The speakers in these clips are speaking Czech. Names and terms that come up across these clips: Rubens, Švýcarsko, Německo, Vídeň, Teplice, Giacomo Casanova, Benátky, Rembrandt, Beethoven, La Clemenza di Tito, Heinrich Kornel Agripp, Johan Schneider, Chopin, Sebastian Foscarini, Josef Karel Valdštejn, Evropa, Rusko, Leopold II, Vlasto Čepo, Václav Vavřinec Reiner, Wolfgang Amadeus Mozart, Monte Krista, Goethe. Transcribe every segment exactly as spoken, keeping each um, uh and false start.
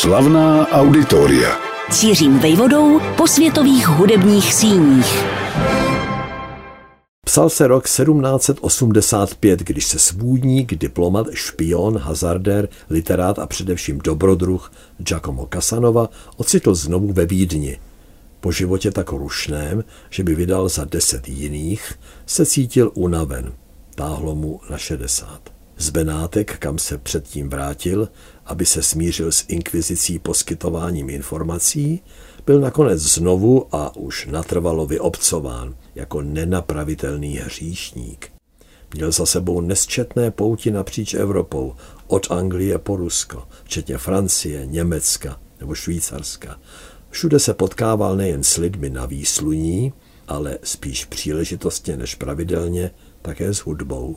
Slavná auditoria. Cířím vejvodou po světových hudebních síních. Psal se rok sedmnáct set osmdesát pět, když se svůdník, diplomat, špion, hazardér, literát a především dobrodruh Giacomo Casanova ocitl znovu ve Vídni. Po životě tak rušném, že by vydal za deset jiných, se cítil unaven. Táhlo mu na šedesát. Z Benátek, kam se předtím vrátil, aby se smířil s inkvizicí poskytováním informací, byl nakonec znovu a už natrvalo vyobcován jako nenapravitelný hříšník. Měl za sebou nesčetné pouti napříč Evropou, od Anglie po Rusko, včetně Francie, Německa nebo Švýcarska. Všude se potkával nejen s lidmi na výsluní, ale spíš příležitostně než pravidelně také s hudbou.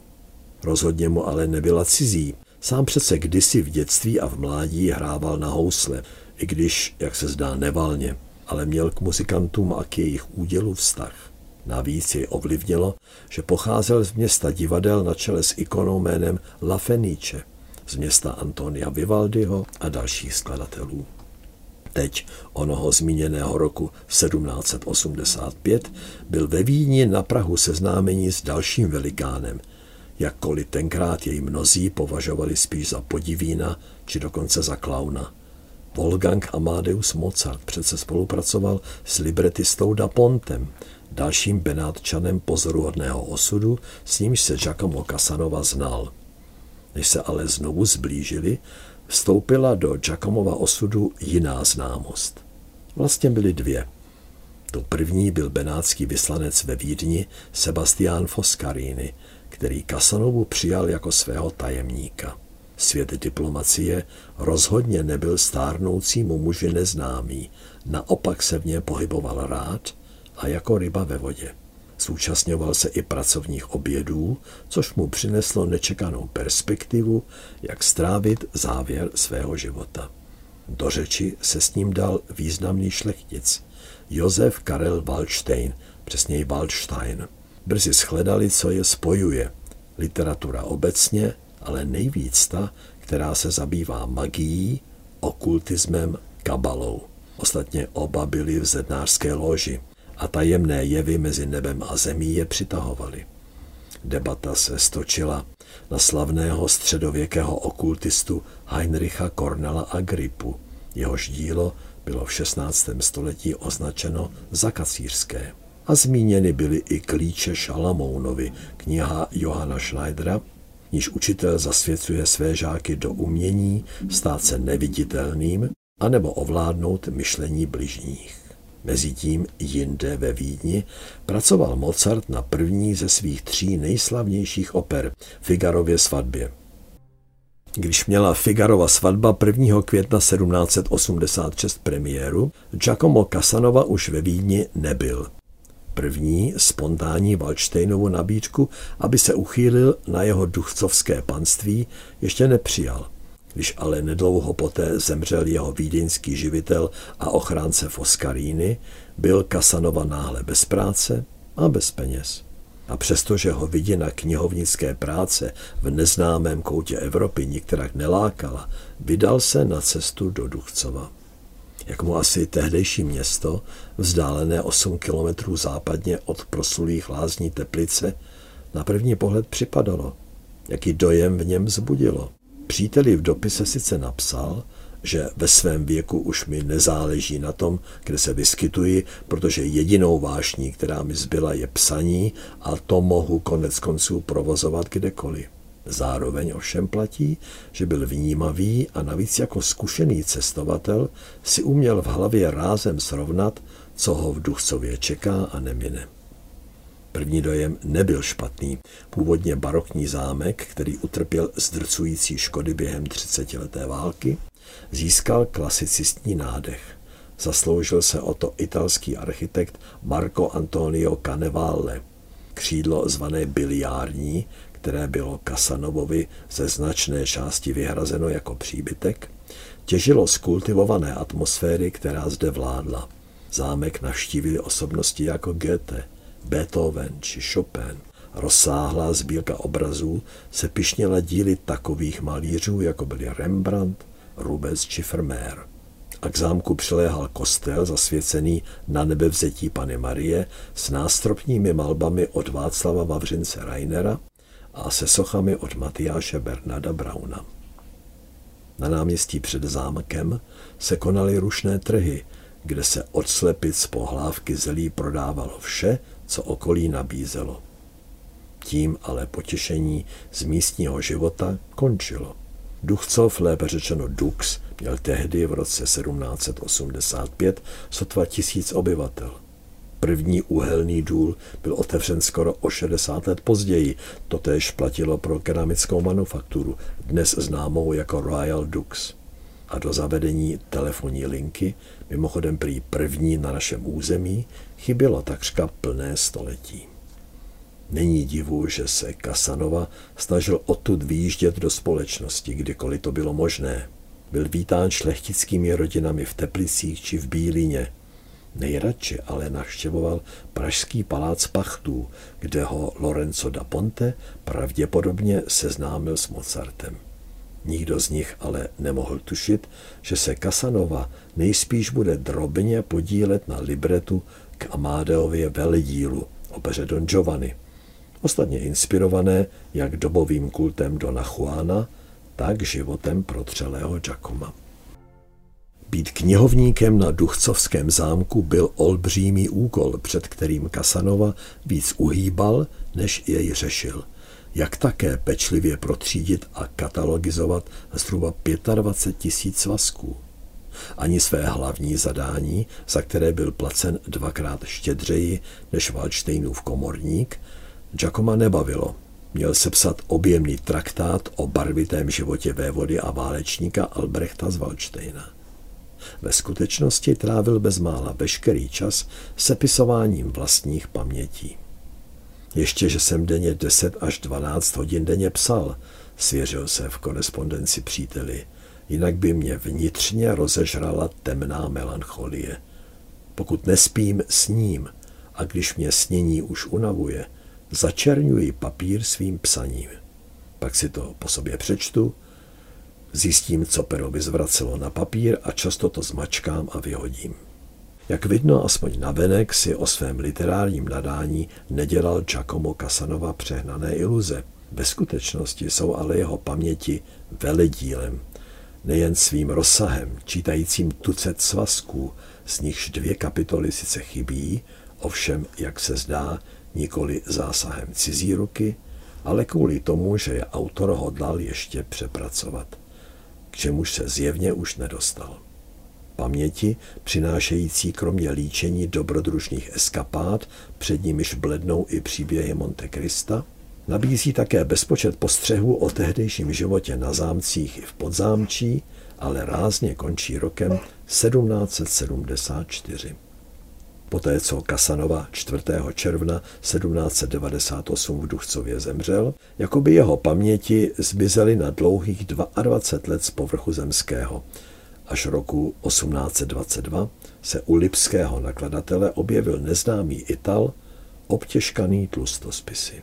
Rozhodně mu ale nebyla cizí. Sám přece kdysi v dětství a v mládí hrával na housle, i když, jak se zdá, nevalně, ale měl k muzikantům a k jejich údělu vztah. Navíc jej ovlivnilo, že pocházel z města divadel na čele s ikonou jménem La Fenice, z města Antonia Vivaldiho a dalších skladatelů. Teď, onoho zmíněného roku sedmnáct set osmdesát pět, byl ve Vídni na prahu seznámení s dalším velikánem, jakkoliv tenkrát jej mnozí považovali spíš za podivína či dokonce za klauna. Wolfgang Amadeus Mozart přece spolupracoval s libretistou Da Pontem, dalším benátčanem pozoruhodného osudu, s nímž se Giacomo Casanova znal. Než se ale znovu zblížili, vstoupila do Giacomova osudu jiná známost. Vlastně byly dvě. To první byl benátský vyslanec ve Vídni Sebastian Foscarini, který Casanovu přijal jako svého tajemníka. Svět diplomacie rozhodně nebyl stárnoucímu muži neznámý, naopak se v něm pohyboval rád a jako ryba ve vodě. Zúčastňoval se i pracovních obědů, což mu přineslo nečekanou perspektivu, jak strávit závěr svého života. Do řeči se s ním dal významný šlechtic, Josef Karel Valdštejn, přesněji Valdštejn. Brzy shledali, co je spojuje. Literatura obecně, ale nejvíc ta, která se zabývá magií, okultismem, kabalou. Ostatně oba byli v zednářské loži a tajemné jevy mezi nebem a zemí je přitahovaly. Debata se stočila na slavného středověkého okultistu Heinricha Kornela Agrippu. Jehož dílo bylo v šestnáctém století označeno za kacířské. A zmíněny byly i klíče Šalamounovi, kniha Johana Schneidera, níž učitel zasvěcuje své žáky do umění stát se neviditelným anebo ovládnout myšlení bližních. Mezitím jinde ve Vídni pracoval Mozart na první ze svých tří nejslavnějších oper, Figarově svatbě. Když měla Figarova svatba prvního května sedmnáct set osmdesát šest premiéru, Giacomo Casanova už ve Vídni nebyl. První spontánní Valdštejnovu nabídku, aby se uchýlil na jeho duchcovské panství, ještě nepřijal. Když ale nedlouho poté zemřel jeho vídeňský živitel a ochránce Foscarini, byl Casanova náhle bez práce a bez peněz. A přestože ho viděna knihovnické práce v neznámém koutě Evropy nikterak nelákala, vydal se na cestu do Duchcova. Jak mu asi tehdejší město, vzdálené osm kilometrů západně od proslulých lázní Teplice, na první pohled připadalo, jaký dojem v něm vzbudilo. Příteli v dopise sice napsal, že ve svém věku už mi nezáleží na tom, kde se vyskytuji, protože jedinou vášní, která mi zbyla, je psaní a to mohu koneckonců provozovat kdekoliv. Zároveň ovšem platí, že byl vnímavý a navíc jako zkušený cestovatel si uměl v hlavě rázem srovnat, co ho v Duchcově čeká a nemine. První dojem nebyl špatný. Původně barokní zámek, který utrpěl zdrcující škody během třicetileté války, získal klasicistní nádech. Zasloužil se o to italský architekt Marco Antonio Canevalle. Křídlo zvané biliární, které bylo Casanovovi ze značné části vyhrazeno jako příbytek, těžilo z kultivované atmosféry, která zde vládla. Zámek navštívili osobnosti jako Goethe, Beethoven či Chopin. Rozsáhlá sbírka obrazů se pyšněla díly takových malířů, jako byli Rembrandt, Rubens či Vermeer. A k zámku přiléhal kostel zasvěcený na nebevzetí Panny Marie s nástropními malbami od Václava Vavřince Reinera a se sochami od Matyáše Bernarda Brauna. Na náměstí před zámkem se konaly rušné trhy, kde se od slepic po hlávky zelí prodávalo vše, co okolí nabízelo. Tím ale potěšení z místního života končilo. Duchcov, lépe řečeno Dux, měl tehdy v roce sedmnáct set osmdesát pět sotva tisíc obyvatel. První uhelný důl byl otevřen skoro o šedesát let později, totéž platilo pro keramickou manufakturu, dnes známou jako Royal Dux. A do zavedení telefonní linky, mimochodem prý první na našem území, chybělo takřka plné století. Není divu, že se Casanova snažil odtud vyjíždět do společnosti, kdykoliv to bylo možné. Byl vítán šlechtickými rodinami v Teplicích či v Bílině. Nejradši ale navštěvoval pražský palác pachtů, kde ho Lorenzo da Ponte pravděpodobně seznámil s Mozartem. Nikdo z nich ale nemohl tušit, že se Casanova nejspíš bude drobně podílet na libretu k Amadeově veledílu, opeře Don Giovanni, ostatně inspirované jak dobovým kultem Dona Juana, tak životem protřelého Giacoma. Být knihovníkem na duchcovském zámku byl olbřímý úkol, před kterým Casanova víc uhýbal, než jej řešil. Jak také pečlivě protřídit a katalogizovat zhruba dvacet pět tisíc svazků. Ani své hlavní zadání, za které byl placen dvakrát štědřeji než Valdštejnův komorník, Giacoma nebavilo. Měl sepsat objemný traktát o barvitém životě vévody a válečníka Albrechta z Valdštejna. Ve skutečnosti trávil bezmála veškerý čas sepisováním vlastních pamětí. Ještě, že jsem denně deset až dvanáct hodin denně psal, svěřil se v korespondenci příteli, jinak by mě vnitřně rozežrala temná melancholie. Pokud nespím, sním, a když mě snění už unavuje, začerňuji papír svým psaním. Pak si to po sobě přečtu, zjistím, co pero by zvracelo na papír a často to zmačkám a vyhodím. Jak vidno, aspoň navenek si o svém literárním nadání nedělal Giacomo Casanova přehnané iluze. Ve skutečnosti jsou ale jeho paměti veledílem. Nejen svým rozsahem, čítajícím tucet svazků, z nichž dvě kapitoly sice chybí, ovšem, jak se zdá, nikoli zásahem cizí ruky, ale kvůli tomu, že je autor hodlal ještě přepracovat, k čemuž se zjevně už nedostal. Paměti, přinášející kromě líčení dobrodružných eskapád, před nimiž blednou i příběhy Monte Krista, nabízí také bezpočet postřehů o tehdejším životě na zámcích i v podzámčí, ale rázně končí rokem sedmnáct set sedmdesát čtyři. Poté, co Casanova čtvrtého června sedmnáct set devadesát osm v Duchcově zemřel, jako by jeho paměti zmizely na dlouhých dvacet dva let z povrchu zemského. Až roku osmnáct set dvacet dva se u lipského nakladatele objevil neznámý Ital, obtěžkaný tlustospisy.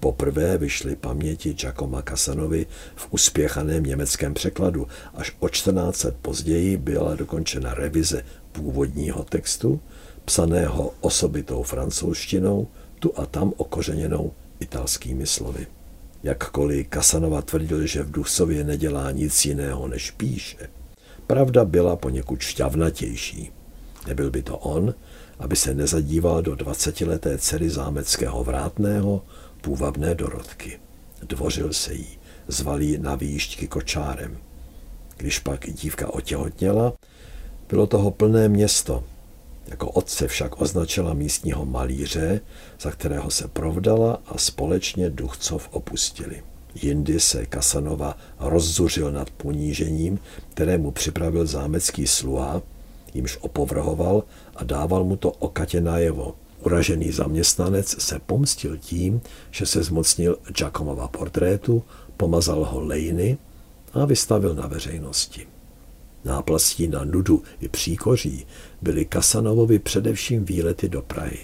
Poprvé vyšly paměti Giacoma Casanovy v uspěchaném německém překladu. Až o čtrnáct let později byla dokončena revize původního textu, psaného osobitou francouzštinou, tu a tam okořeněnou italskými slovy. Jakkoliv Casanova tvrdil, že v Duchcově nedělá nic jiného než píše, pravda byla poněkud šťavnatější. Nebyl by to on, aby se nezadíval do dvacetileté dcery zámeckého vrátného, půvabné Dorotky. Dvořil se jí, zval ji na výjížďky kočárem. Když pak dívka otěhotněla, bylo toho plné město. Jako otce však označila místního malíře, za kterého se provdala a společně Duchcov opustili. Jindy se Casanova rozzuřil nad ponížením, které mu připravil zámecký sluha, jimž opovrhoval a dával mu to okatě najevo. Uražený zaměstnanec se pomstil tím, že se zmocnil Giacomova portrétu, pomazal ho lejny a vystavil na veřejnosti. Náplastí na nudu i příkoří byly Casanovovi především výlety do Prahy.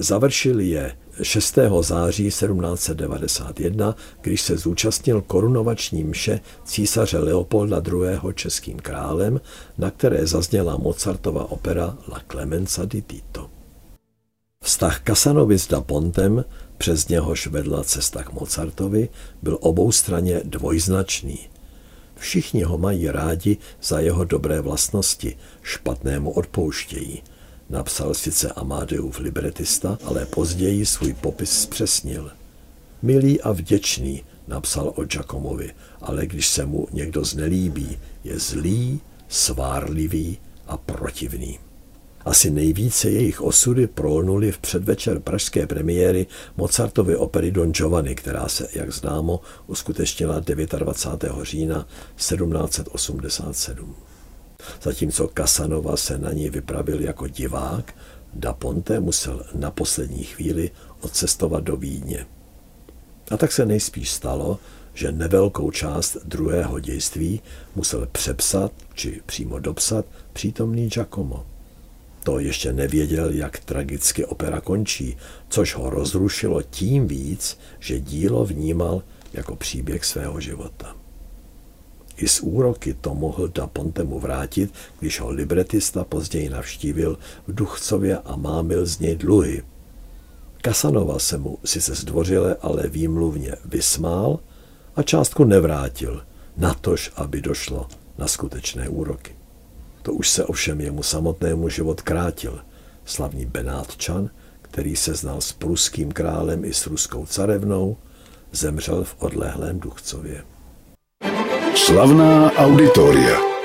Završil je šestého září sedmnáct set devadesát jedna, když se zúčastnil korunovační mše císaře Leopolda druhého. Českým králem, na které zazněla Mozartova opera La Clemenza di Tito. Vztah Casanovy s Da Pontem, přes něhož vedla cesta k Mozartovi, byl oboustranně dvojznačný. Všichni ho mají rádi za jeho dobré vlastnosti, špatnému odpouštějí. Napsal sice Amadeův libretista, ale později svůj popis zpřesnil. Milý a vděčný, napsal o Giacomovi, ale když se mu někdo znelíbí, je zlý, svárlivý a protivný. Asi nejvíce jejich osudy prolnuly v předvečer pražské premiéry Mozartovy opery Don Giovanni, která se, jak známo, uskutečnila dvacátého devátého října sedmnáct set osmdesát sedm. Zatímco Casanova se na ní vypravil jako divák, Da Ponte musel na poslední chvíli odcestovat do Vídně. A tak se nejspíš stalo, že nevelkou část druhého dějství musel přepsat či přímo dopsat přítomný Giacomo. To ještě nevěděl, jak tragicky opera končí, což ho rozrušilo tím víc, že dílo vnímal jako příběh svého života. I z úroky to mohl Da Pontemu vrátit, když ho libretista později navštívil v Duchcově a mámil z něj dluhy. Casanova se mu sice zdvořile, ale výmluvně vysmál a částku nevrátil, natož aby došlo na skutečné úroky. To už se ovšem jemu samotnému život krátil. Slavný Benátčan, který se znal s pruským králem i s ruskou carevnou, zemřel v odlehlém Duchcově. Slavná auditoria.